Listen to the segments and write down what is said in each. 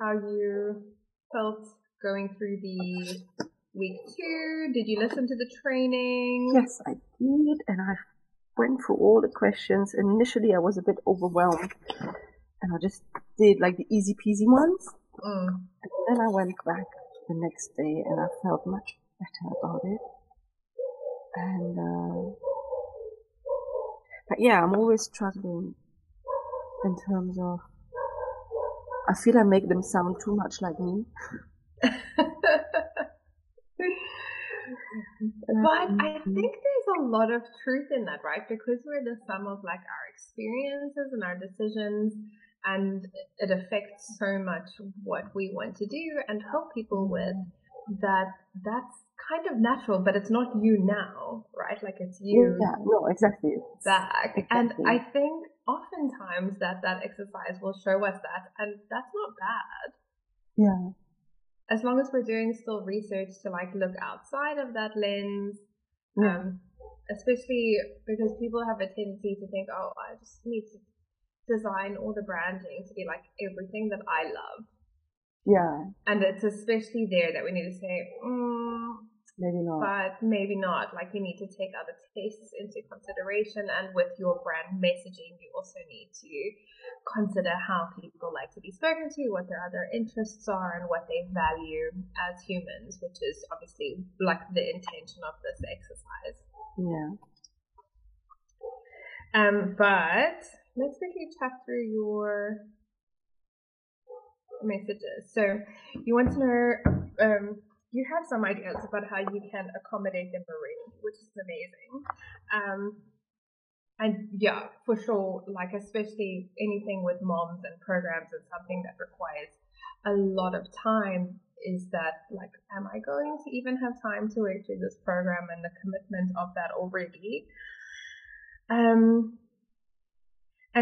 how you felt going through the week 2. Did you listen to the training? Yes, I did, and I went through all the questions. And initially, I was a bit overwhelmed, and I just did like the easy peasy ones. And then I went back the next day, and I felt much better about it. And but yeah, I'm always struggling in terms of. I feel I make them sound too much like me. But I think there's a lot of truth in that, right? Because we're the sum of like our experiences and our decisions, and it affects so much what we want to do and help people with. That's kind of natural, but it's not you now, right? Like it's you. Yeah, no, exactly. Back. Exactly. And I think oftentimes that exercise will show us that, and that's not bad. Yeah. As long as we're doing still research to like look outside of that lens, yeah. Especially because people have a tendency to think, oh, I just need to design all the branding to be like everything that I love. Yeah. And it's especially there that we need to say, maybe not. But maybe not. Like you need to take other tastes into consideration, and with your brand messaging, you also need to consider how people like to be spoken to, what their other interests are, and what they value as humans, which is obviously like the intention of this exercise. Yeah. But let's quickly chat through your messages. So you want to know, you have some ideas about how you can accommodate them already, which is amazing. And yeah, for sure, like especially anything with moms and programs and something that requires a lot of time is that like, am I going to even have time to work through this program and the commitment of that already? And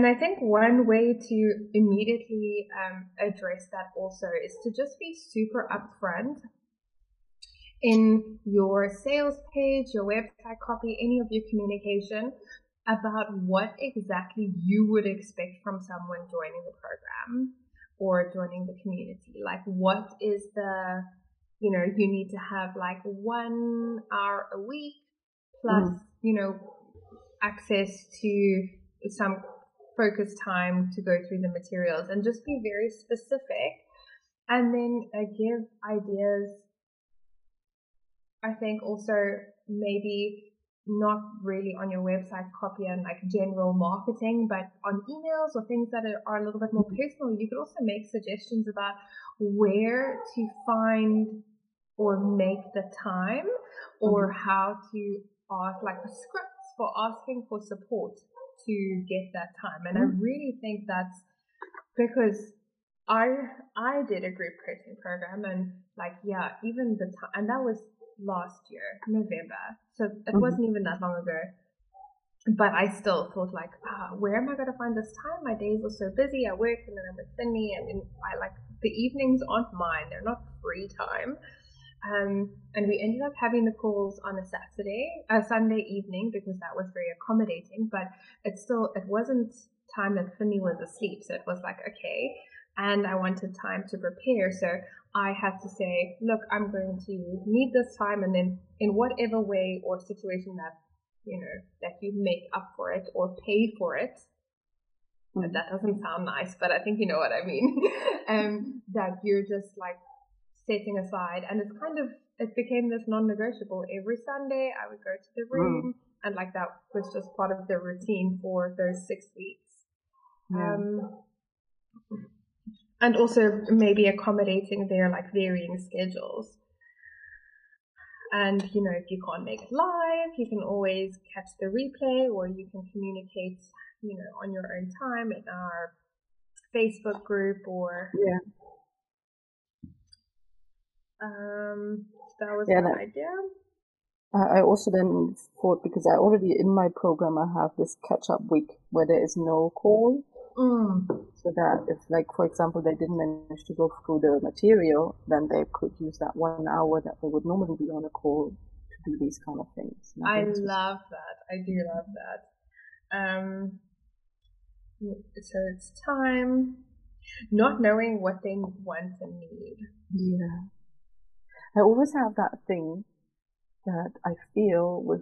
I think one way to immediately address that also is to just be super upfront in your sales page, your website copy, any of your communication about what exactly you would expect from someone joining the program or joining the community. Like what is the, you know, you need to have like 1 hour a week plus, you know, access to some focus time to go through the materials, and just be very specific, and then give ideas. I think also maybe not really on your website copy and like general marketing, but on emails or things that are a little bit more personal, you could also make suggestions about where to find or make the time, or how to ask like the scripts for asking for support to get that time. And I really think that's because I did a group coaching program, and like, yeah, even the time, and that was last year, November. So it wasn't even that long ago, but I still thought like, where am I going to find this time? My days are so busy. I work and then I'm with Sydney, and then I like the evenings aren't mine. They're not free time. And we ended up having the calls on a Sunday evening, because that was very accommodating, but it wasn't time that Finley was asleep. So it was like, okay. And I wanted time to prepare. So I had to say, look, I'm going to need this time. And then in whatever way or situation that, you know, that you make up for it or pay for it. And that doesn't sound nice, but I think you know what I mean. That you're just like setting aside. And it's kind of, it became this non-negotiable. Every Sunday I would go to the room, and like that was just part of the routine for those 6 weeks. And also maybe accommodating their like varying schedules. And, you know, if you can't make it live, you can always catch the replay, or you can communicate, you know, on your own time in our Facebook group or. Yeah. That was an idea. I also then thought, because I already in my program, I have this catch up week where there is no call. So that if, like, for example, they didn't manage to go through the material, then they could use that 1 hour that they would normally be on a call to do these kind of things. And I love that. I do love that. So it's time. not knowing what they want and need. Yeah. I always have that thing that I feel with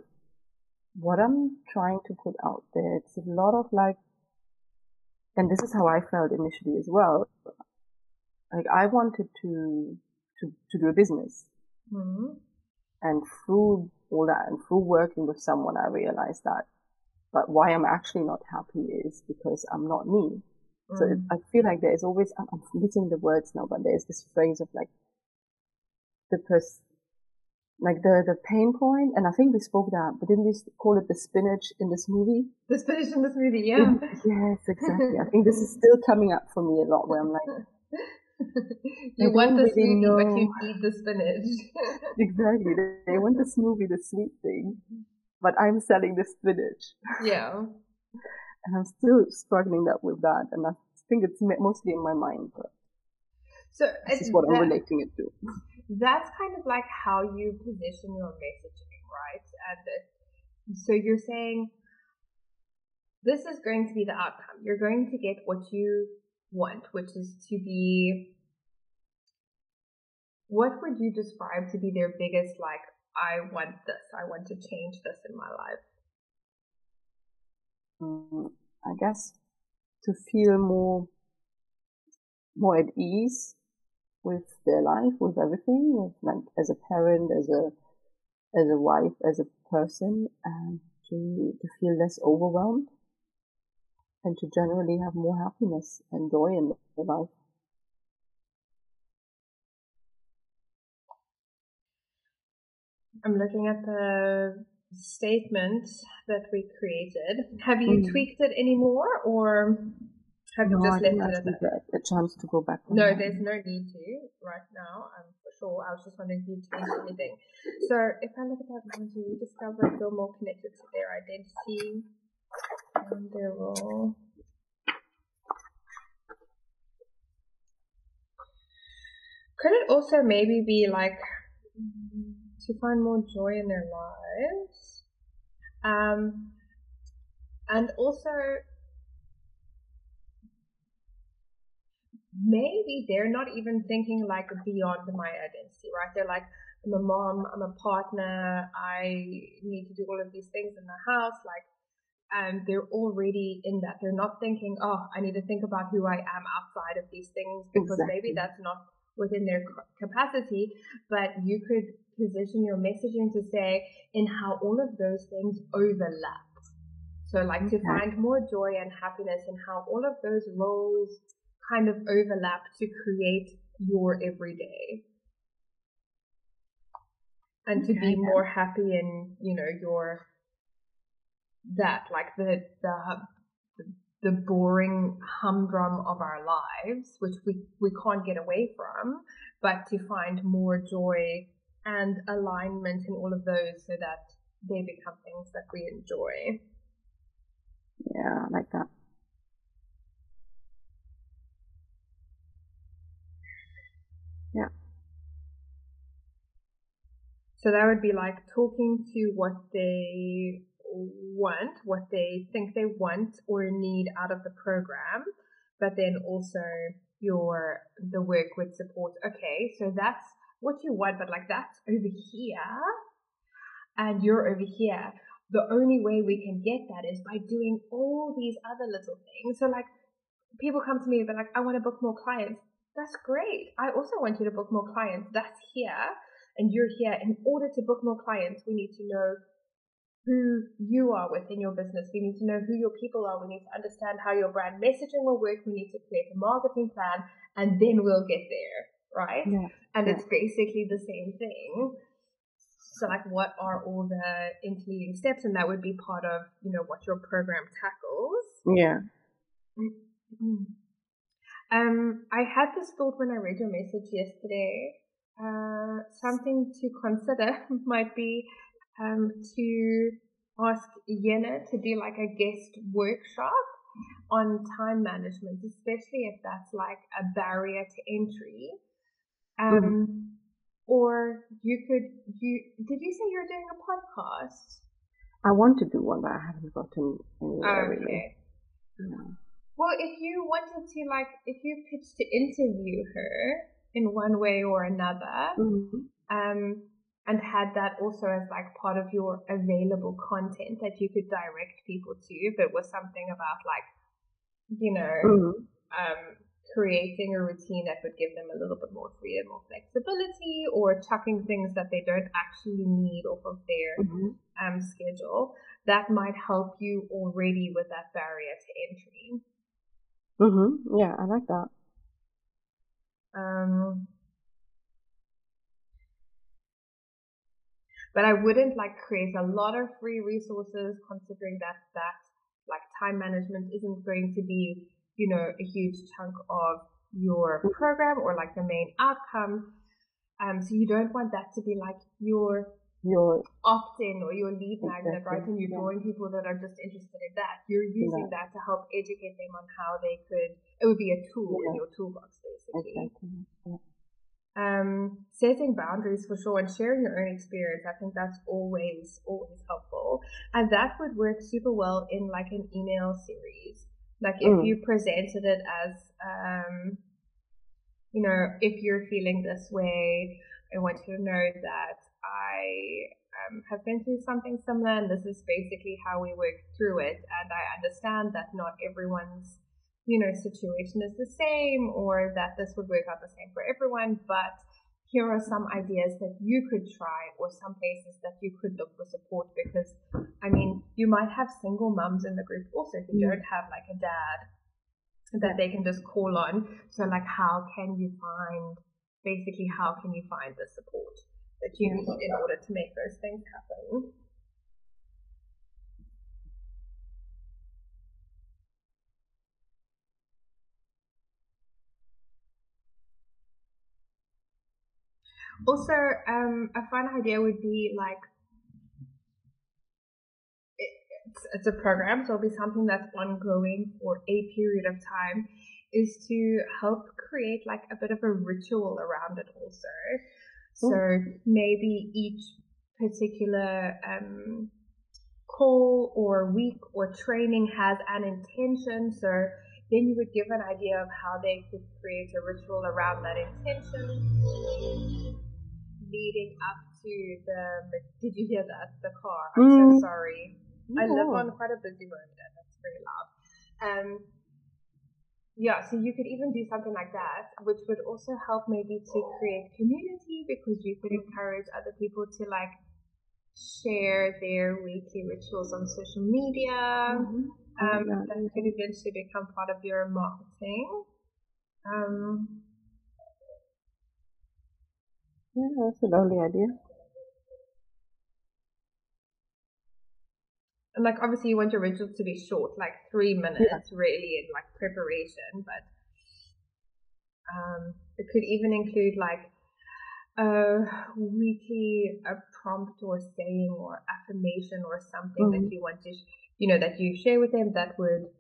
what I'm trying to put out there. It's a lot of like, and this is how I felt initially as well. Like I wanted to do a business. Mm-hmm. And through all that and through working with someone, I realized that. But why I'm actually not happy is because I'm not me. Mm. So I feel like there is always, I'm missing the words now, but there's this phrase of like, the pain point. And I think we spoke that, but didn't we call it the spinach in this movie? The spinach in this movie, yeah. Yes, exactly. I think this is still coming up for me a lot where I'm like, you want the really smoothie, but you need the spinach. Exactly. They want the smoothie, the sweet thing, but I'm selling the spinach. Yeah. And I'm still struggling with that, and I think it's mostly in my mind. But so this is what I'm relating it to. That's kind of like how you position your messaging, right? And so you're saying this is going to be the outcome. You're going to get what you want, which is to be, what would you describe to be their biggest, like, I want this, I want to change this in my life? I guess to feel more at ease with their life, with everything, with like as a parent, as a wife, as a person, and to feel less overwhelmed. And to generally have more happiness and joy in their life. I'm looking at the statement that we created. Have you tweaked it anymore, or have you just left it at that? A chance to go back. No, there's no need to right now. I'm for sure. I was just wondering if you changed anything. So if I look at that, do you discover and feel more connected to their identity? And their role. Could it also maybe be like to find more joy in their lives? And also maybe they're not even thinking like beyond my identity, right? They're like, I'm a mom, I'm a partner, I need to do all of these things in the house, like. And they're already in that. They're not thinking, oh, I need to think about who I am outside of these things, because maybe that's not within their capacity. But you could position your messaging to say in how all of those things overlap. So like to find more joy and happiness in how all of those roles kind of overlap to create your everyday. And to be more happy in, you know, your... that like the boring humdrum of our lives, which we can't get away from, but to find more joy and alignment in all of those so that they become things that we enjoy. Yeah, I like that. Yeah. So that would be like talking to what they want, what they think they want or need out of the program, but then also the work with support. Okay, so that's what you want, but like that's over here and you're over here. The only way we can get that is by doing all these other little things. So like people come to me, but like, I want to book more clients. That's great. I also want you to book more clients. That's here and you're here. In order to book more clients, we need to know who you are within your business. We need to know who your people are. We need to understand how your brand messaging will work. We need to create a marketing plan, and then we'll get there, right? Yeah. And it's basically the same thing. So like, what are all the interleading steps? And that would be part of, you know, what your program tackles. Yeah. I had this thought when I read your message yesterday. Something to consider might be to ask Jenna to do like a guest workshop on time management, especially if that's like a barrier to entry. Or did you say you're doing a podcast? I want to do one, but I haven't gotten anywhere really. Yeah. Well, if you wanted to, like, if you pitched to interview her in one way or another, and had that also as like part of your available content that you could direct people to, if it was something about like, you know, creating a routine that would give them a little bit more freedom or flexibility, or chucking things that they don't actually need off of their schedule, that might help you already with that barrier to entry. Yeah, I like that. But I wouldn't like create a lot of free resources, considering that like time management isn't going to be, you know, a huge chunk of your program or like the main outcome. So you don't want that to be like your opt-in or your lead magnet, right? And you're drawing people that are just interested in that. You're using that to help educate them on how they could, it would be a tool in your toolbox, basically. Setting boundaries for sure, and sharing your own experience. I think that's always helpful. And that would work super well in like an email series. Like if you presented it as, you know, if you're feeling this way, I want you to know that I have been through something similar, and this is basically how we work through it. And I understand that not everyone's, you know, situation is the same, or that this would work out the same for everyone, but here are some ideas that you could try, or some places that you could look for support, because, I mean, you might have single mums in the group also who don't have like a dad that they can just call on. So like, how can you find the support that you need in order to make those things happen? Also, a fun idea would be like, it's a program, so it'll be something that's ongoing for a period of time, is to help create like a bit of a ritual around it also. So maybe each particular call or week or training has an intention. So then you would give an idea of how they could create a ritual around that intention, leading up to the. Did you hear that? The car. I'm so sorry. No. I live on quite a busy road, and that's very loud. Yeah, so you could even do something like that, which would also help maybe to create community, because you could encourage other people to like share their weekly rituals on social media. That could eventually become part of your marketing. Yeah, that's a lovely idea. And like, obviously you want your ritual to be short, like 3 minutes really, in like preparation, but it could even include like a weekly prompt or saying or affirmation or something that you want to that you share with them, that would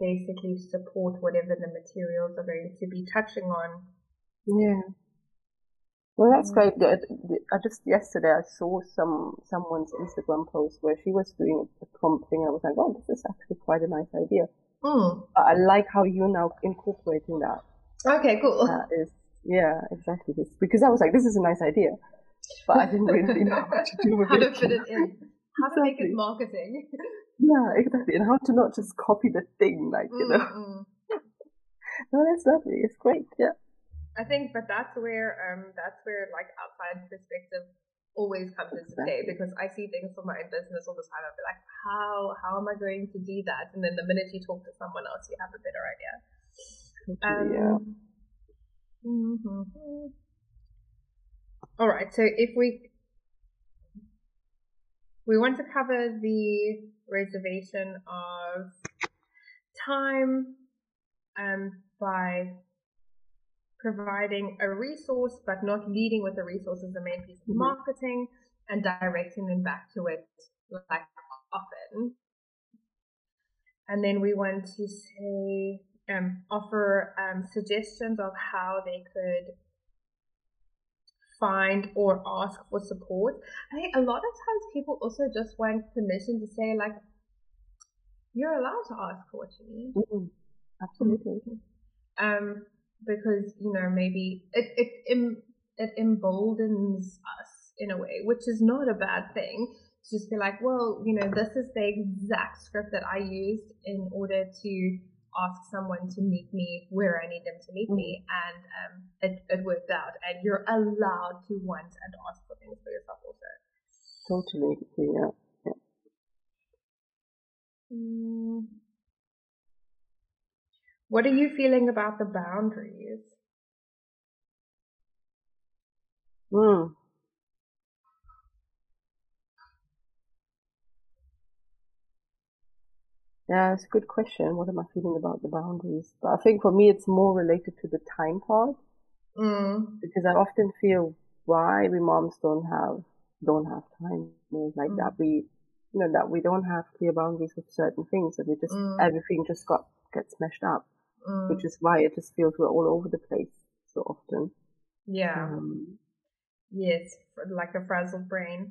basically support whatever the materials are going to be touching on. Yeah. Well, that's great. Yesterday I saw someone's Instagram post where she was doing a prompt thing, and I was like, oh, this is actually quite a nice idea. I like how you're now incorporating that. Okay, cool. That is, yeah, exactly this. Because I was like, this is a nice idea, but I didn't really know what to do with it. How to fit it in. How to make it marketing. Yeah, exactly. And how to not just copy the thing, like, you know. No, that's lovely. It's great. Yeah. I think, but that's where like outside perspective always comes into play, because I see things from my own business all the time. I'll be like, how am I going to do that? And then the minute you talk to someone else, you have a better idea. All right. So if we want to cover the reservation of time by providing a resource, but not leading with the resource as the main piece of marketing, and directing them back to it like often. And then we want to say, offer suggestions of how they could find or ask for support. I think a lot of times people also just want permission to say, like, you're allowed to ask for what you need. Absolutely. Because, you know, maybe it emboldens us in a way, which is not a bad thing. To just be like, well, you know, this is the exact script that I used in order to ask someone to meet me where I need them to meet me, and it worked out. And you're allowed to want and ask for things for yourself also. Totally. Yeah. What are you feeling about the boundaries? Yeah, it's a good question. What am I feeling about the boundaries? But I think for me, it's more related to the time part, because I often feel why we moms don't have time, things like that. You know, that we don't have clear boundaries with certain things, that we just everything just gets meshed up, which is why it just feels we're all over the place so often. Yeah. Yes, like a frazzled brain.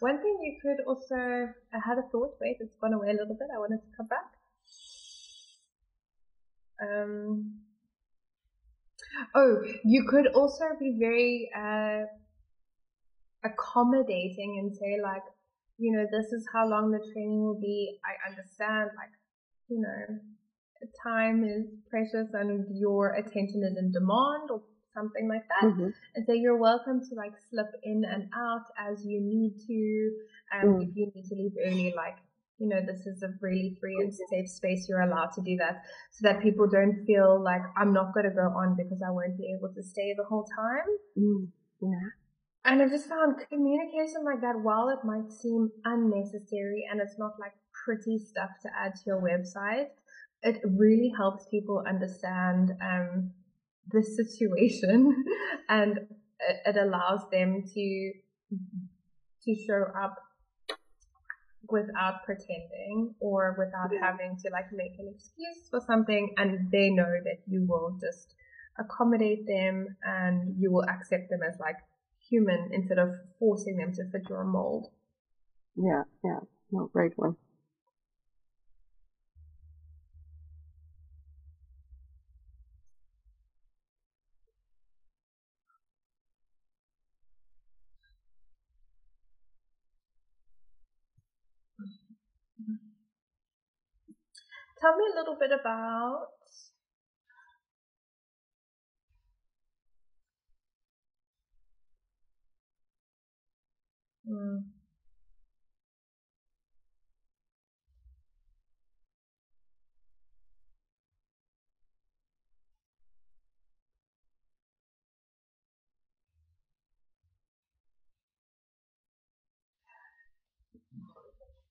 One thing you could also, I had a thought. Wait, it's gone away a little bit. I wanted to come back. You could also be very accommodating and say, like, you know, this is how long the training will be. I understand, like, you know, time is precious and your attention is in demand, or something like that. And so you're welcome to, like, slip in and out as you need to. If you need to leave early, like, you know, this is a really free and safe space. You're allowed to do that, so that people don't feel like, I'm not going to go on because I won't be able to stay the whole time. Yeah. And I've just found communication like that, while it might seem unnecessary and it's not like pretty stuff to add to your website, it really helps people understand the situation, and it allows them to show up without pretending or without having to, like, make an excuse for something, and they know that you will just accommodate them and you will accept them as, like, human, instead of forcing them to fit your mold. Yeah, not great one. Tell me a little bit about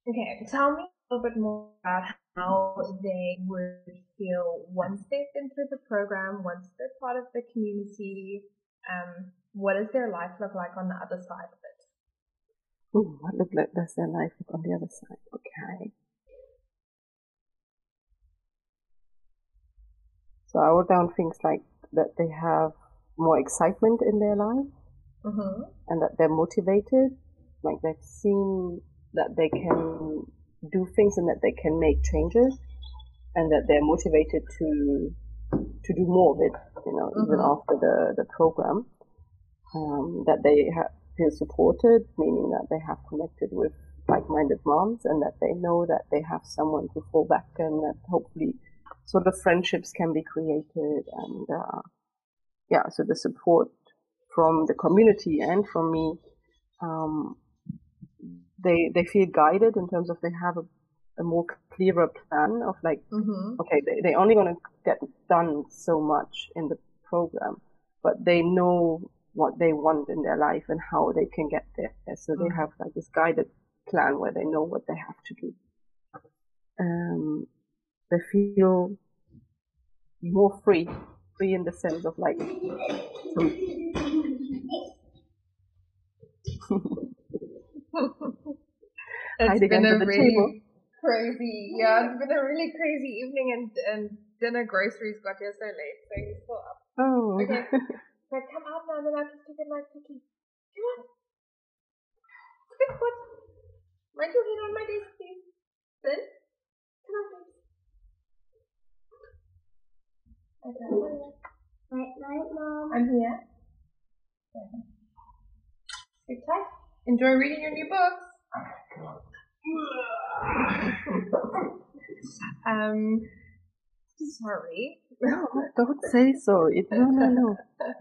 Okay, tell me a little bit more about how they would feel once they've been through the program, once they're part of the community. What does their life look like on the other side of it? Oh, what does their life look on the other side? Okay. So I wrote down things like that they have more excitement in their life, and that they're motivated, like they've seen that they can do things and that they can make changes, and that they're motivated to do more of it, you know, even after the program. That they feel supported, meaning that they have connected with like-minded moms, and that they know that they have someone to fall back, and that hopefully sort of friendships can be created. And so the support from the community and from me, they feel guided in terms of they have a more clearer plan of, like, okay, they're only going to get done so much in the program, but they know what they want in their life and how they can get there. So they have, like, this guided plan where they know what they have to do. They feel more free in the sense of, like, it's been a really crazy, it's been a really crazy evening, and dinner groceries got here so late, so you're still up. Oh. Okay. Like, come out now, then I can give it my cookie. Come on. Quick, what? Mind your head on my desk, please. Then, Night, night, Mom. I'm here. Sleep tight. Enjoy reading your new books. Sorry. No, don't say sorry.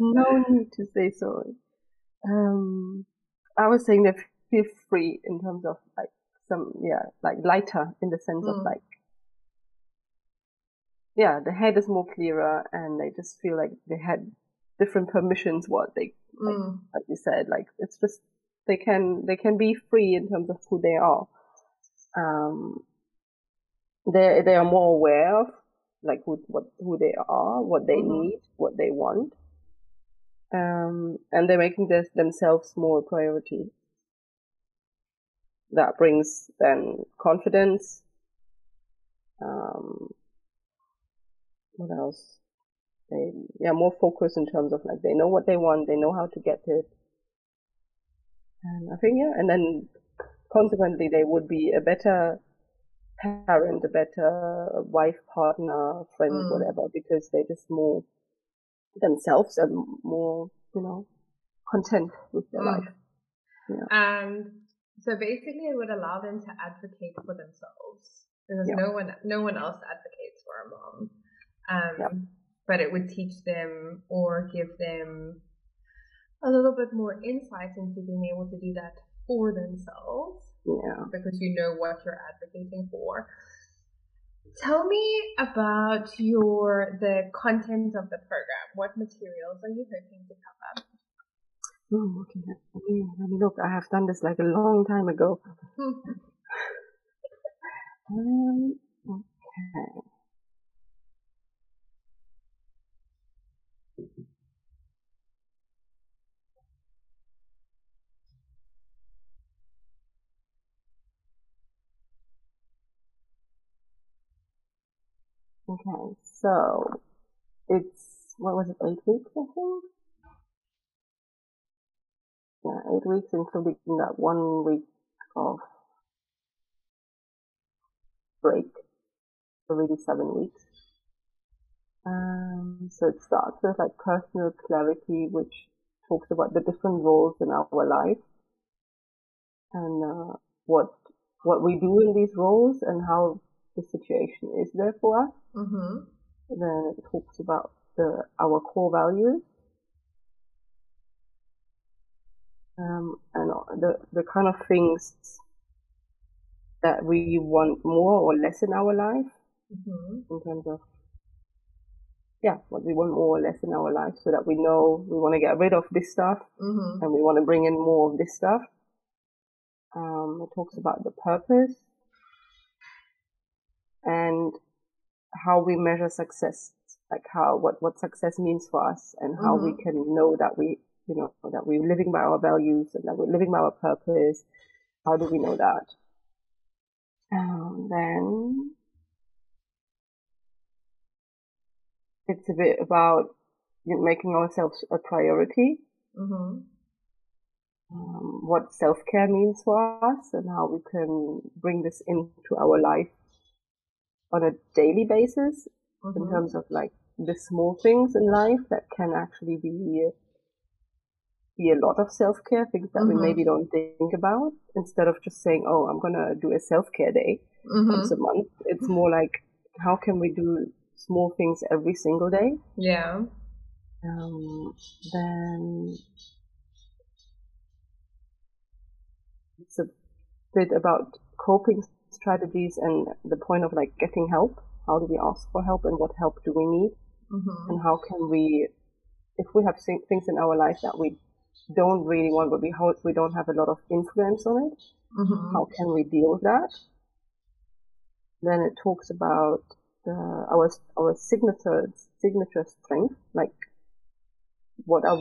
No need to say sorry. I was saying that feel free in terms of like some, like lighter in the sense of like, the head is more clearer and they just feel like they had different permissions. What they, like you said, like it's just, they can be free in terms of who they are. They are more aware of like who they are, what they need, what they want. And they're making themselves more a priority. That brings then confidence. What else? They more focused in terms of like they know what they want, they know how to get it. And I think and then consequently they would be a better parent, a better wife, partner, friend, whatever, because they're just more themselves and more, content with their life. So basically it would allow them to advocate for themselves. Because no one else advocates for a mom. But it would teach them or give them a little bit more insight into being able to do that for themselves. Yeah. Because you know what you're advocating for. Tell me about the content of the program. What materials are you hoping to cover? Oh, okay. Let me look. I have done this like a long time ago. Okay. Okay, so it's, 8 weeks, I think? Yeah, 8 weeks, including that 1 week of break, already 7 weeks. So it starts with like personal clarity, which talks about the different roles in our life and what we do in these roles and how the situation is there for us. Then it talks about our core values, and the kind of things that we want more or less in our life, in terms of what we want more or less in our life, so that we know we want to get rid of this stuff and we want to bring in more of this stuff. It talks about the purpose and how we measure success, like what success means for us, and how we can know that that we're living by our values and that we're living by our purpose. How do we know that? Then it's a bit about making ourselves a priority. What self-care means for us and how we can bring this into our life on a daily basis, in terms of like the small things in life that can actually be a lot of self-care, things that we maybe don't think about. Instead of just saying, oh, I'm going to do a self-care day once a month, it's more like, how can we do small things every single day? Yeah. Then it's a bit about coping strategies and the point of like getting help. How do we ask for help and what help do we need? And how can we, if we have things in our life that we don't really want, but we don't have a lot of influence on it, how can we deal with that? Then it talks about our signature strength, like what are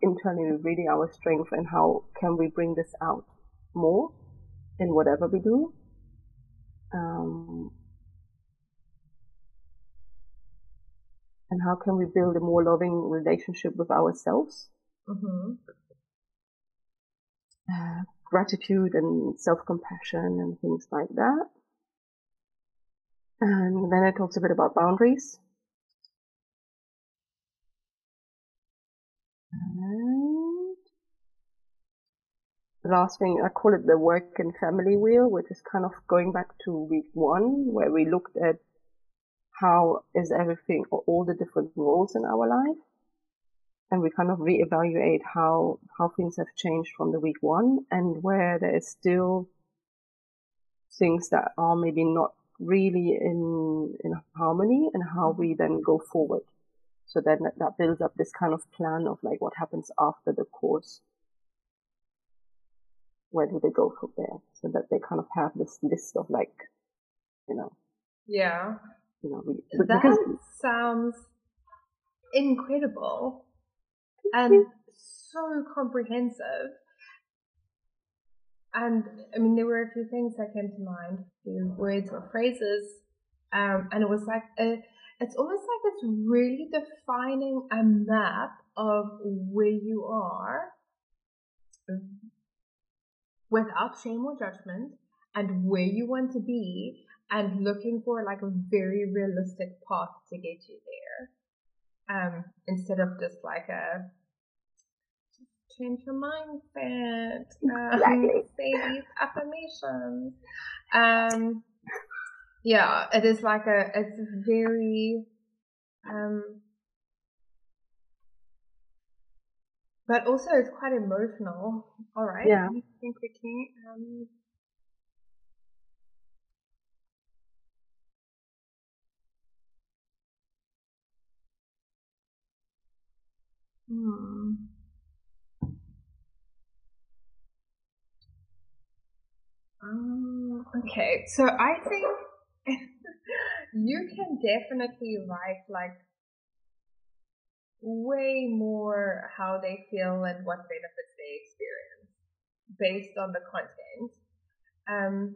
internally really our strength, and how can we bring this out more in whatever we do. And how can we build a more loving relationship with ourselves? Gratitude and self-compassion and things like that. And then it talks a bit about boundaries. And the last thing, I call it the work and family wheel, which is kind of going back to week 1, where we looked at how is everything, or all the different roles in our life. And we kind of reevaluate how things have changed from the week 1 and where there is still things that are maybe not really in harmony, and how we then go forward. So then that builds up this kind of plan of like what happens after the course. Where do they go from there? So that they kind of have this list of like, Yeah. That sounds incredible and so comprehensive. And I mean, there were a few things that came to mind, few words or phrases, and it was like it's almost like it's really defining a map of where you are without shame or judgment, and where you want to be, and looking for like a very realistic path to get you there. Instead of just like a change your mindset, exactly. Say these affirmations. Yeah, it is like it's very, but also it's quite emotional. All right. Yeah. I think we can, Okay, so I think you can definitely write like way more how they feel and what benefits they experience based on the content.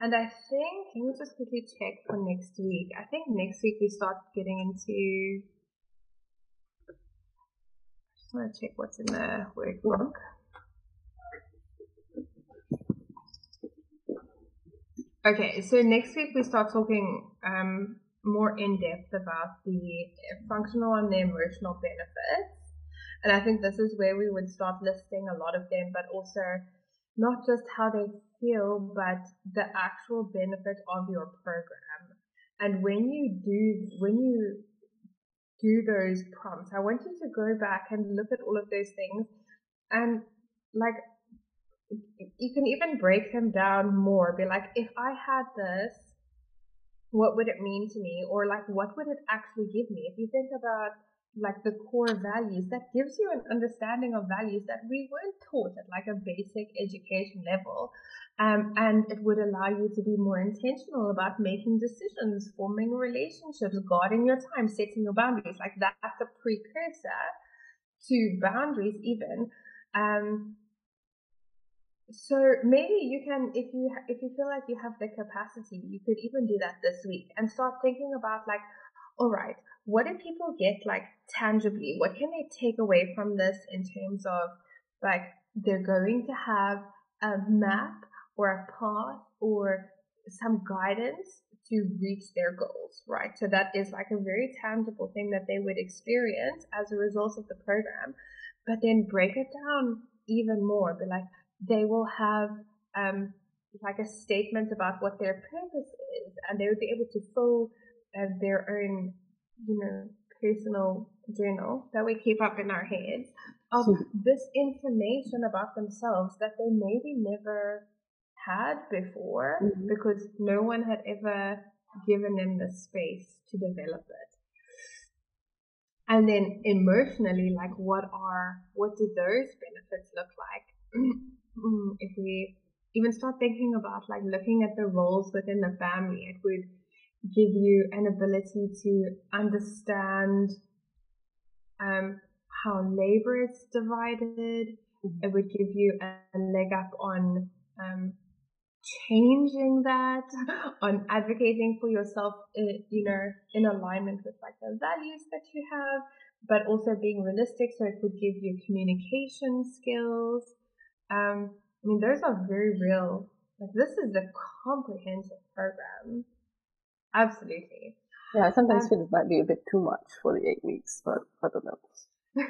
And I think, can we just quickly check for next week? I think next week we start getting into, I just want to check what's in the workbook. Okay, so next week we start talking more in depth about the functional and the emotional benefits. And I think this is where we would start listing a lot of them, but also not just how they feel, but the actual benefit of your program. And when you do those prompts, I want you to go back and look at all of those things, and like you can even break them down more. Be like, if I had this, what would it mean to me? Or like, what would it actually give me? If you think about like the core values, that gives you an understanding of values that we weren't taught at like a basic education level. And it would allow you to be more intentional about making decisions, forming relationships, guarding your time, setting your boundaries. Like that's a precursor to boundaries even. So maybe you can, if you feel like you have the capacity, you could even do that this week and start thinking about like, all right, what do people get like tangibly? What can they take away from this in terms of like they're going to have a map or a path or some guidance to reach their goals, right? So that is like a very tangible thing that they would experience as a result of the program, but then break it down even more. Be like, they will have like a statement about what their purpose is, and they will be able to fill their own, personal journal that we keep up in our heads of this information about themselves that they maybe never had before, mm-hmm. because no one had ever given them the space to develop it. And then emotionally, like what do those benefits look like? If we even start thinking about like looking at the roles within the family, it would give you an ability to understand how labor is divided. It would give you a leg up on changing that, on advocating for yourself, in alignment with like the values that you have, but also being realistic. So it would give you communication skills. I mean, those are very real Like, this is a comprehensive program. Absolutely. Yeah, I sometimes feel it might be a bit too much for the 8 weeks, but I don't know.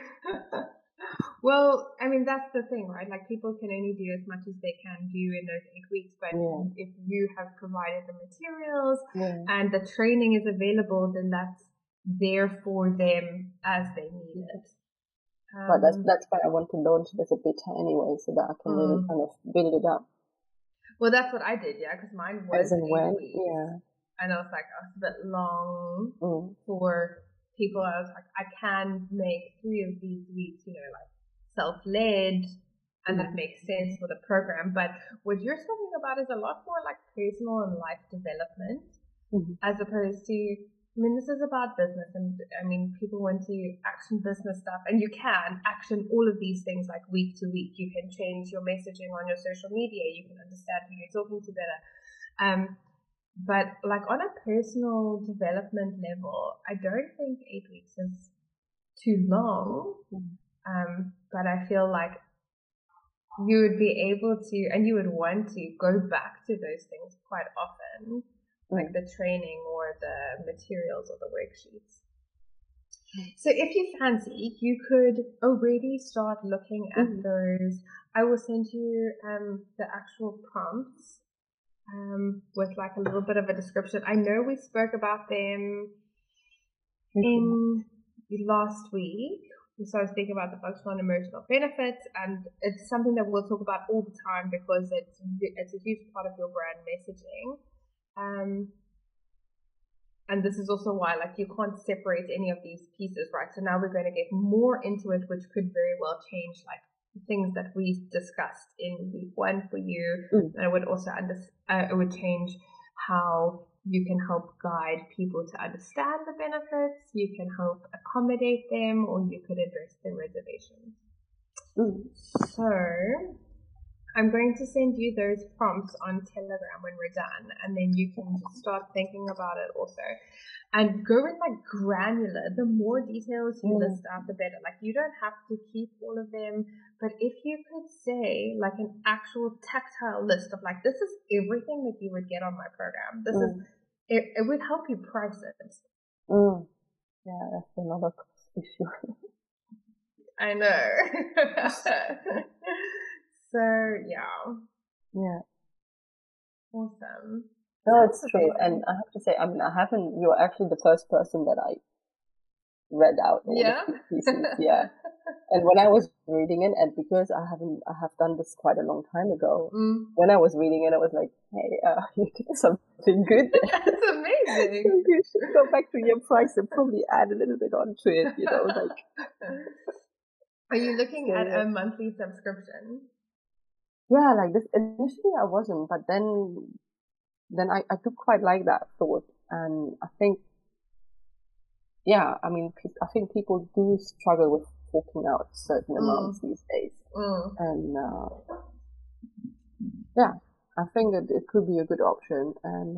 Well, I mean, that's the thing, right? Like, people can only do as much as they can do in those 8 weeks, but if you have provided the materials and the training is available, then that's there for them as they need it. But that's why I want to launch this a bit anyway, so that I can really kind of build it up. Well, that's what I did, because mine was as and when, 8 weeks. And I was like, oh, it's a bit long for people. I was like, I can make 3 of these weeks, like self-led, and that makes sense for the program. But what you're talking about is a lot more like personal and life development, as opposed to, I mean, this is about business, and I mean, people want to action business stuff, and you can action all of these things like week to week. You can change your messaging on your social media. You can understand who you're talking to better. But like on a personal development level, I don't think 8 weeks is too long. But I feel like you would be able to, and you would want to go back to those things quite often, like the training or the materials or the worksheets. So if you fancy, you could already start looking at those. I will send you the actual prompts with like a little bit of a description. I know we spoke about them in last week. So I was thinking about the functional and emotional benefits, and it's something that we'll talk about all the time because it's a huge part of your brand messaging. And this is also why, like, you can't separate any of these pieces, right? So now we're going to get more into it, which could very well change, like, things that we discussed in week one for you. And it would also it would change how you can help guide people to understand the benefits. You can help accommodate them, or you could address their reservations. So I'm going to send you those prompts on Telegram when we're done, and then you can just start thinking about it also. And go with like granular. The more details you list out, the better. Like, you don't have to keep all of them, but if you could say like an actual tactile list of like, this is everything that you would get on my program. This is it would help you price it. Yeah, that's another issue. I know. So, yeah. Awesome. No, it's true. And I have to say, I mean, you're actually the first person that I read out all the pieces. And when I was reading it, and because I have done this quite a long time ago, when I was reading it, I was like, hey, you did something good there. That's amazing. So you should go back to your price and probably add a little bit onto it, Are you looking at a monthly subscription? Yeah, like this, initially I wasn't, but then I took quite like that thought. And I think, I think people do struggle with forking out certain amounts these days. And, I think that it could be a good option. And,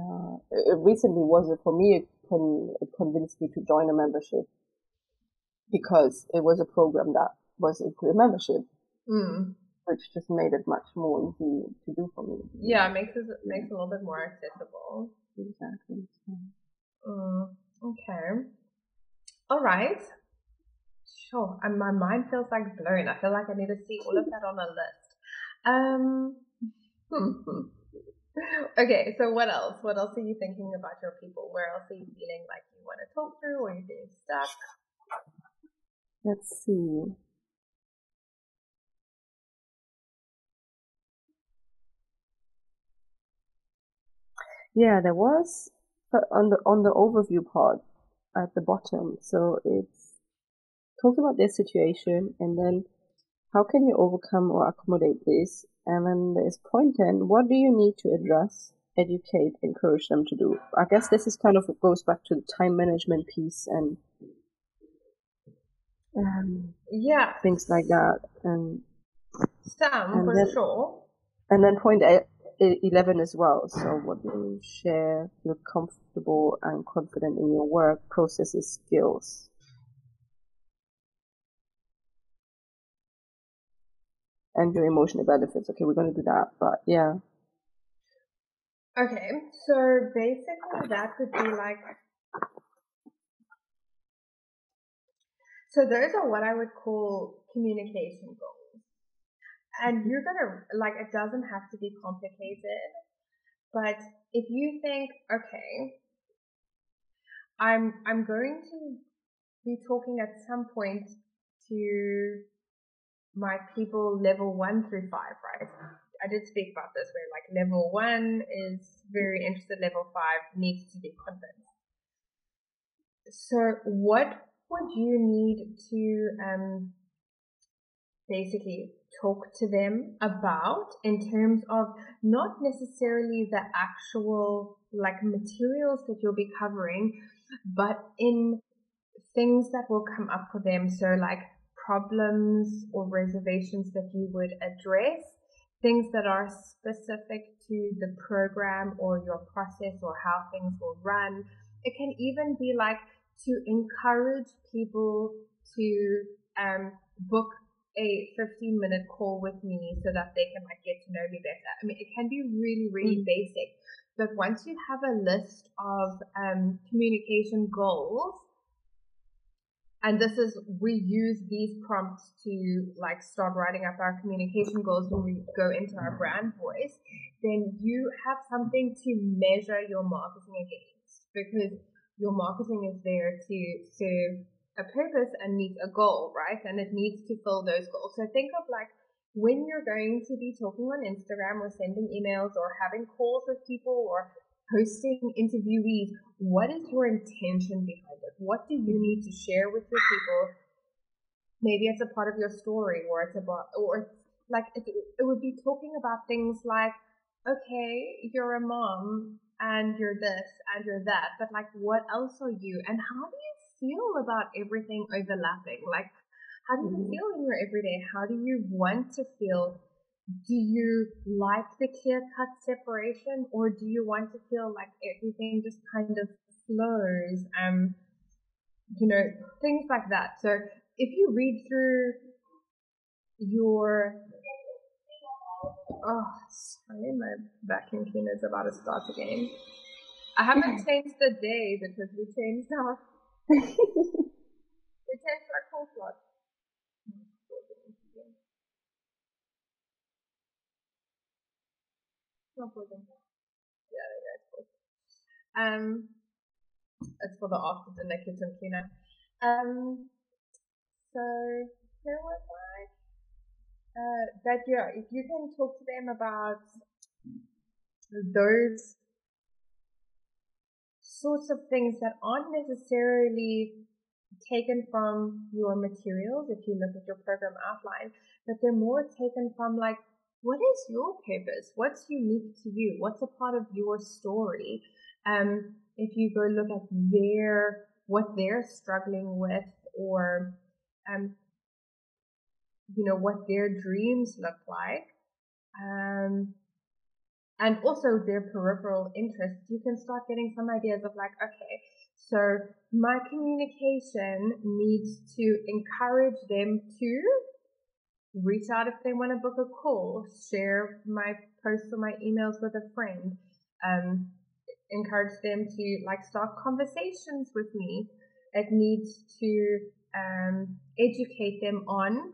it recently was, for me, it convinced me to join a membership because it was a program that was into a membership. Which just made it much more easy to do for me. Yeah, it makes it a little bit more accessible. Exactly. Okay. All right. Sure. And my mind feels like blown. I feel like I need to see all of that on a list. Okay, so what else? What else are you thinking about your people? Where else are you feeling like you want to talk through, or you're feeling stuck? Let's see. Yeah, there was on the overview part at the bottom. So it's talking about their situation, and then how can you overcome or accommodate this? And then there's point 10: what do you need to address, educate, encourage them to do? I guess this is kind of it goes back to the time management piece and things like that. And sure. And then point 11 as well. So what do you share? You're comfortable and confident in your work, processes, skills. And your emotional benefits. Okay, we're going to do that. But yeah. Okay, so basically that would be like, so those are what I would call communication goals. And you're gonna, like, it doesn't have to be complicated, but if you think, okay, I'm going to be talking at some point to my people level 1 through 5, right? I did speak about this where like level 1 is very interested, level 5 needs to be convinced. So what would you need to basically talk to them about in terms of not necessarily the actual like materials that you'll be covering, but in things that will come up for them. So like problems or reservations that you would address, things that are specific to the program or your process or how things will run. It can even be like to encourage people to book a 15-minute call with me so that they can like get to know me better. I mean, it can be really, really basic, but once you have a list of communication goals, and this is, we use these prompts to like start writing up our communication goals when we go into our brand voice, then you have something to measure your marketing against, because your marketing is there to serve a purpose and meet a goal, right? And it needs to fill those goals. So think of like when you're going to be talking on Instagram or sending emails or having calls with people or hosting interviewees, what is your intention behind it? What do you need to share with your people? Maybe it's a part of your story, or it's about, or it's like, it would be talking about things like, okay, you're a mom and you're this and you're that, but like, what else are you? And how do you feel about everything overlapping? Like, how do you feel in your everyday? How do you want to feel? Do you like the clear-cut separation, or do you want to feel like everything just kind of flows? You know, things like that. So if you read through your, oh, sorry, my vacuum cleaner is about to start again. I haven't changed the day because we changed our call slot. Yeah, there you go. It's for the office and the kitchen cleaner. So there was like that. Yeah, if you can talk to them about those sorts of things that aren't necessarily taken from your materials, if you look at your program outline, but they're more taken from like, what is your purpose? What's unique to you? What's a part of your story? If you go look at what they're struggling with, or, you know, what their dreams look like, and also their peripheral interests, you can start getting some ideas of like, okay, so my communication needs to encourage them to reach out if they want to book a call, share my posts or my emails with a friend, encourage them to like start conversations with me. It needs to educate them on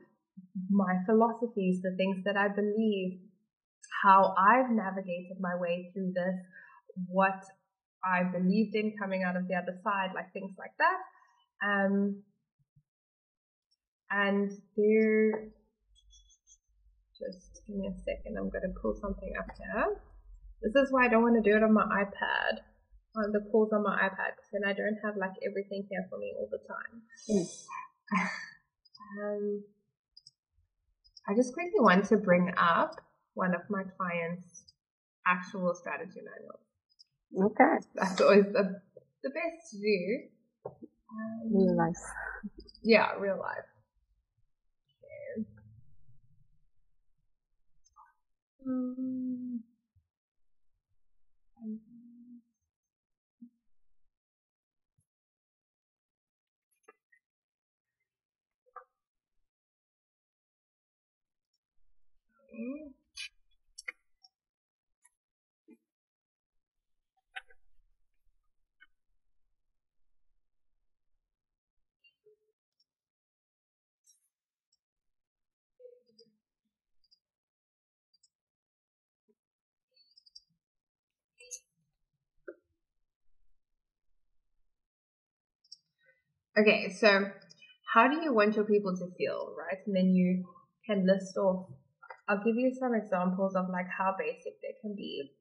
my philosophies, the things that I believe, how I've navigated my way through this, what I believed in coming out of the other side, like things like that. And they're, just give me a second, I'm going to pull something up here. This is why I don't want to do it on my iPad, on the calls on my iPad, because then I don't have like everything here for me all the time. Yes. I just quickly want to bring up one of my clients' actual strategy manual. Okay. That's always the best to do. Real life. Yeah, real life. Okay, so how do you want your people to feel, right? And then you can list off, I'll give you some examples of like how basic they can be.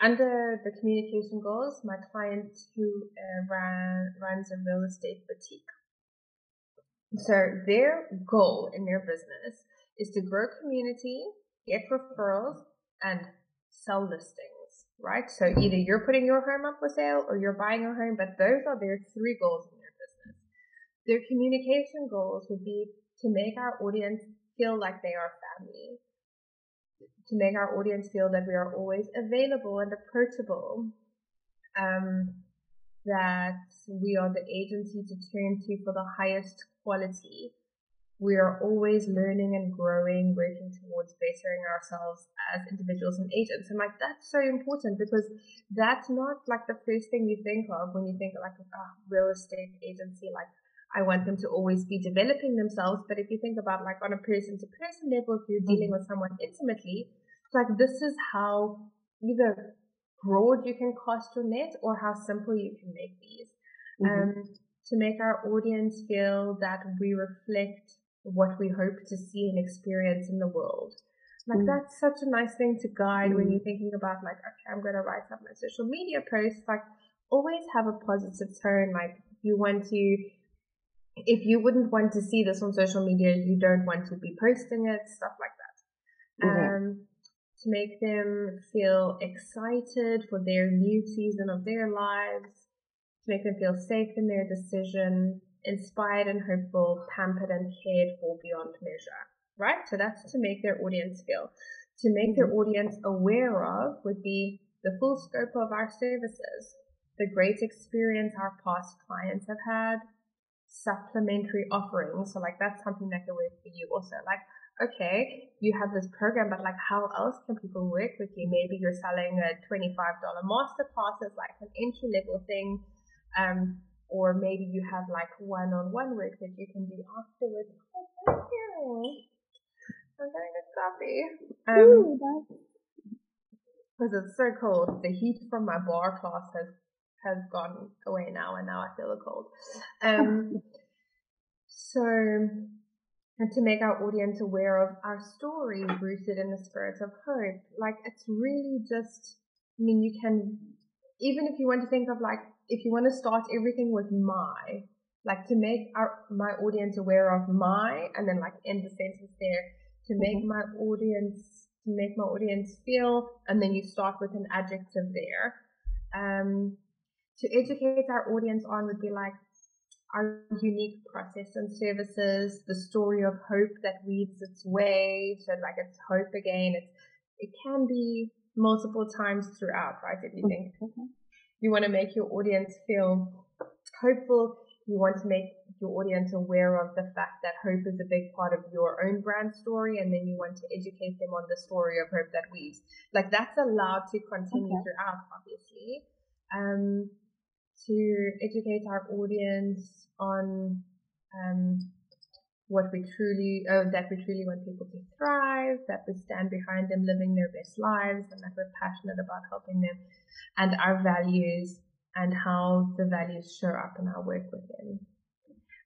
Under the communication goals, my client who runs a real estate boutique. So their goal in their business is to grow community, get referrals, and sell listings, right? So either you're putting your home up for sale or you're buying your home, but those are their three goals in their business. Their communication goals would be to make our audience feel like they are family, to make our audience feel that we are always available and approachable, that we are the agency to turn to for the highest quality. We are always learning and growing, working towards bettering ourselves as individuals and agents. And like, that's so important because that's not like the first thing you think of when you think of like a real estate agency. Like, I want them to always be developing themselves. But if you think about like on a person to person level, if you're dealing with someone intimately, it's like, this is how either broad you can cast your net or how simple you can make these. To make our audience feel that we reflect what we hope to see and experience in the world. Like that's such a nice thing to guide when you're thinking about like, okay, I'm going to write up my social media posts. Like always have a positive tone. Like you want to, if you wouldn't want to see this on social media, you don't want to be posting it, stuff like that. To make them feel excited for their new season of their lives, to make them feel safe in their decision, inspired and hopeful, pampered and cared for beyond measure, right? So that's to make their audience feel. To make their audience aware of would be the full scope of our services, the great experience our past clients have had, supplementary offerings. So like that's something that can work for you also. Like, okay, you have this program, but like how else can people work with you? Maybe you're selling a $25 masterclass as like an entry level thing. Or maybe you have like one-on-one work that you can do afterwards. Oh, thank you. I'm getting a coffee. Because it's so cold. The heat from my bar class has gone away now, and now I feel the cold. And to make our audience aware of our story rooted in the spirit of hope. Like it's really just, I mean, you can, even if you want to think of like, if you want to start everything with my, like to make my audience aware of my, and then like end the sentence there, to make my audience, feel, and then you start with an adjective there. To educate our audience on would be like our unique process and services, the story of hope that weaves its way. So like it's hope again, it can be multiple times throughout, right? If you think you want to make your audience feel hopeful, you want to make your audience aware of the fact that hope is a big part of your own brand story, and then you want to educate them on the story of hope that weaves. Like that's allowed to continue throughout, obviously. To educate our audience on that we truly want people to thrive, that we stand behind them living their best lives, and that we're passionate about helping them, and our values and how the values show up in our work with them.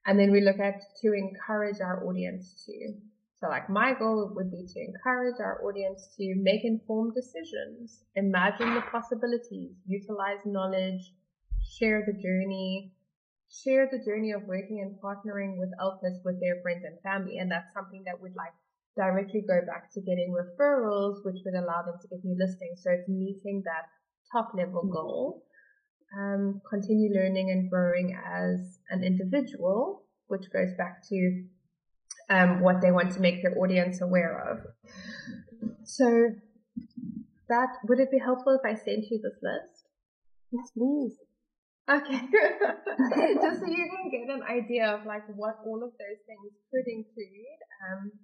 And then we look at to encourage our audience to. So like my goal would be to encourage our audience to make informed decisions, imagine the possibilities, utilize knowledge, share the journey of working and partnering with Elpis with their friends and family. And that's something that would like directly go back to getting referrals, which would allow them to get new listings. So it's meeting that top level goal. Continue learning and growing as an individual, which goes back to what they want to make their audience aware of. So that, would it be helpful if I sent you this list? Yes, please. Okay. Just so you can get an idea of like what all of those things could include.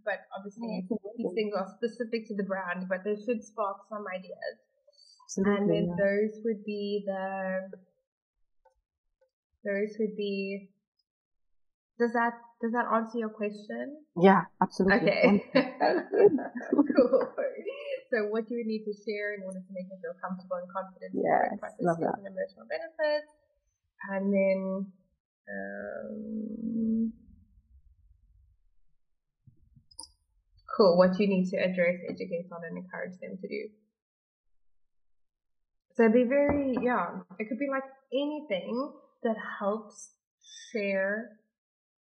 But obviously these things are specific to the brand, but they should spark some ideas. Absolutely, and then those would be, does that answer your question? Yeah, absolutely. Okay. Cool. So what you would need to share in order to make them feel comfortable and confident in the process and emotional benefits. And then Cool. What you need to address, educate on, and encourage them to do. So be very, it could be like anything that helps share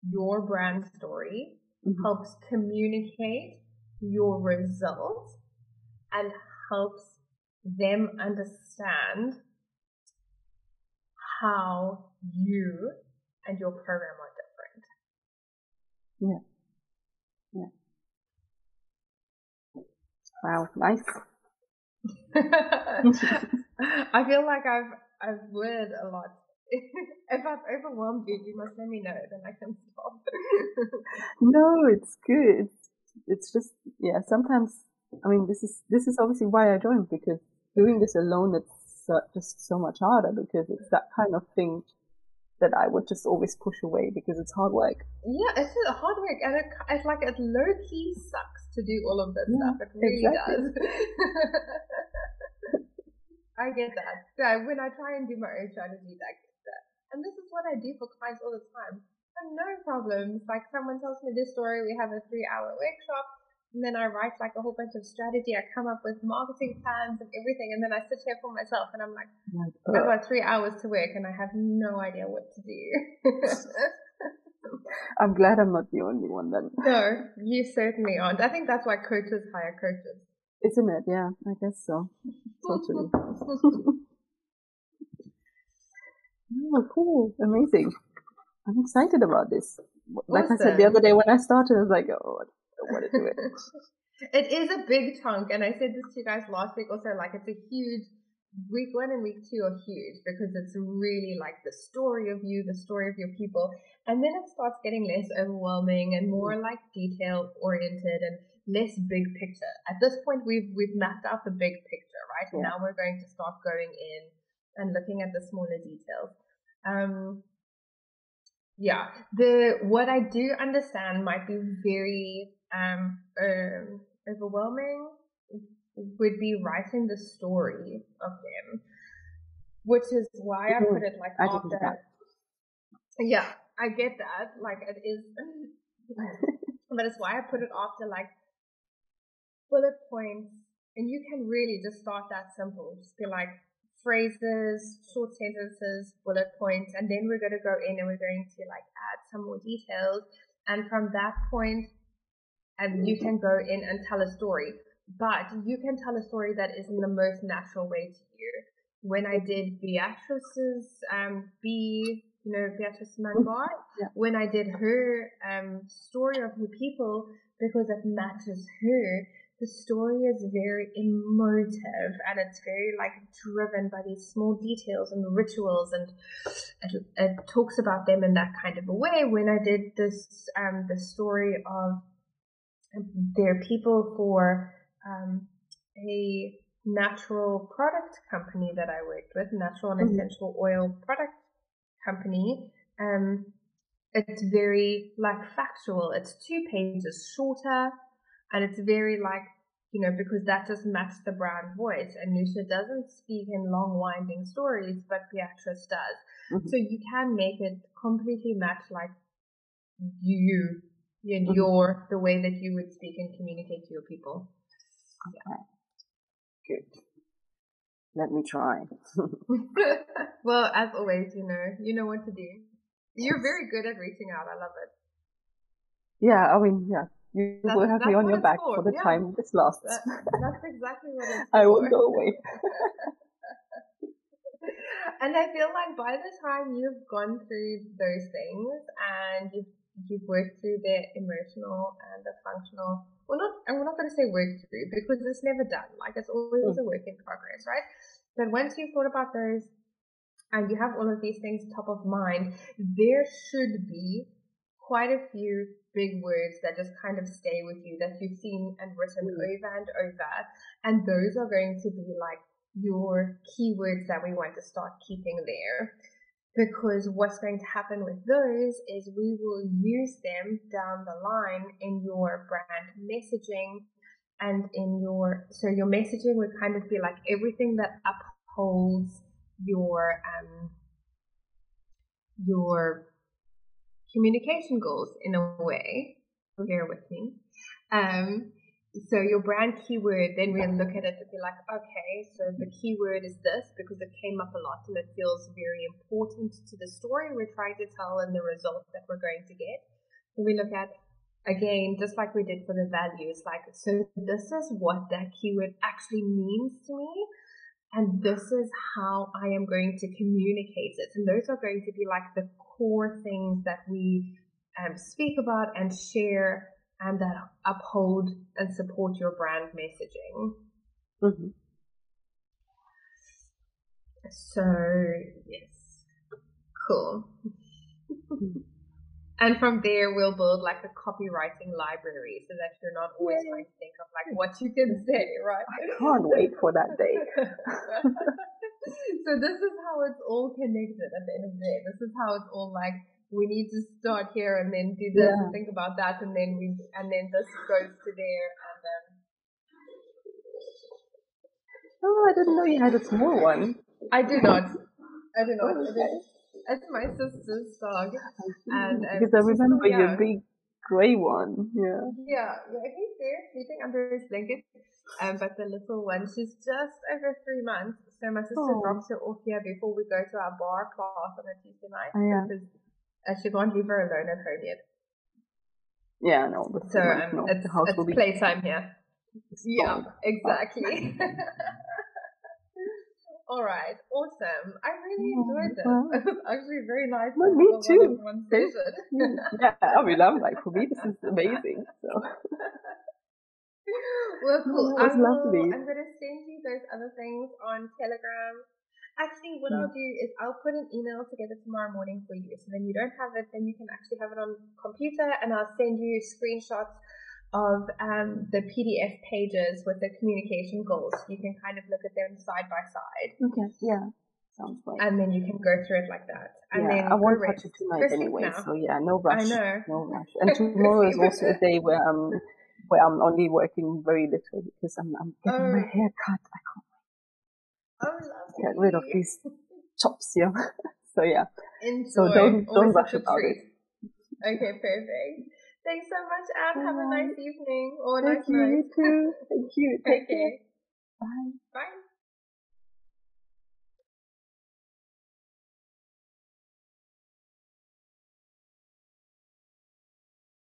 your brand story, mm-hmm. helps communicate your results, and helps them understand how you and your program are different. Yeah. Wow, nice. I feel like I've worded a lot. If I've overwhelmed you, you must let me know, then I can stop. No, it's good. It's just, yeah, sometimes, I mean, this is obviously why I joined, because doing this alone, it's just so much harder, because it's that kind of thing that I would just always push away because it's hard work. Yeah, it's hard work, and it's like it low key sucks to do all of this stuff. It really does. I get that. So when I try and do my own strategies, I get that. And this is what I do for clients all the time. I have no problems. Like, someone tells me this story, we have a 3-hour workshop, and then I write like a whole bunch of strategy. I come up with marketing plans and everything. And then I sit here for myself and I'm like, I've got 3 hours to work and I have no idea what to do. I'm glad I'm not the only one then. No, you certainly aren't. I think that's why coaches hire coaches. Isn't it? Yeah, I guess so. Totally. Oh, cool. Amazing. I'm excited about this. Like awesome. I said the other day when I started, I was like, oh, want to do it. It is a big chunk, and I said this to you guys last week also, like, it's a huge, week one and week two are huge because it's really like the story of you, the story of your people, and then it starts getting less overwhelming and more like detail oriented and less big picture. At this point we've mapped out the big picture, right? Yeah. Now we're going to start going in and looking at the smaller details. What I do understand might be very overwhelming would be writing the story of them, which is why I put it like after. Yeah, I get that. Like, it is, but it's why I put it after like bullet points, and you can really just start that simple. Just be like phrases, short sentences, bullet points, and then we're going to go in and we're going to like add some more details, and from that point. And you can go in and tell a story, but you can tell a story that is in the most natural way to you. When I did Beatrice's, Beatrice Mangar, when I did her story of her people, because it matches her, the story is very emotive and it's very like driven by these small details and rituals, and it talks about them in that kind of a way. When I did this, the story of their people for a natural product company that I worked with, natural and essential oil product company. It's very like factual. It's 2 pages shorter, and it's very like, because that just matched the brand voice. And Anusha doesn't speak in long winding stories, but Beatrice does. Mm-hmm. So you can make it completely match like you. The way that you would speak and communicate to your people. Okay. Yeah. Good. Let me try. Well, as always, you know what to do. You're very good at reaching out. I love it. Yeah, I mean, yeah. You will have me on your back for the time this lasts. That's exactly what it's for. I will go away. And I feel like by the time you've gone through those things and you've worked through their emotional and the functional, we're not going to say work through, because it's never done. Like, it's always a work in progress, right? But once you've thought about those and you have all of these things top of mind, there should be quite a few big words that just kind of stay with you, that you've seen and written over and over. And those are going to be like your keywords that we want to start keeping there. Because what's going to happen with those is we will use them down the line in your brand messaging and so your messaging would kind of be like everything that upholds your communication goals in a way. Bear with me. So your brand keyword, then we'll look at it and be like, okay, so the keyword is this because it came up a lot and it feels very important to the story we're trying to tell and the results that we're going to get. So we look at, again, just like we did for the values, like, so this is what that keyword actually means to me. And this is how I am going to communicate it. And those are going to be like the core things that we speak about and share and that uphold and support your brand messaging. Mm-hmm. So, yes. Cool. And from there, we'll build like a copywriting library so that you're not always trying to think of like what you can say, right? I can't wait for that day. So this is how it's all connected at the end of the day. This is how it's all like, we need to start here and then do this and think about that. And then and then this goes to there. And then... Oh, I didn't know you had a small one. I do not. Okay. It's my sister's dog. And because I remember your big grey one. Yeah. He's there sleeping under his blanket. But the little one, she's just over 3 months. So my sister drops her off here before we go to our bar class on a Tuesday night. Because she can't leave her alone at home yet. Yeah, no. But so it's playtime here. Yeah, exactly. All right, awesome. I really enjoyed this. It was actually very nice. Well, me too. Yeah, I mean, I'm like, for me, this is amazing. So. Well, cool. It was lovely. I'm going to send you those other things on Telegram. Actually, what I'll do is I'll put an email together tomorrow morning for you. So then you don't have it, then you can actually have it on the computer, and I'll send you screenshots of the PDF pages with the communication goals. You can kind of look at them side by side. Okay, yeah. Sounds great. And then you can go through it like that. And then I won't touch it tonight anyway, so no rush. I know. No rush. And tomorrow is also a day where I'm only working very little because I'm getting my hair cut. I can't get rid of these chops here. So Enjoy. So don't rush about it. Okay, perfect. Thanks so much, Anne. Have a nice evening. Or nice night. You too. Thank you. Take care. Bye. Bye.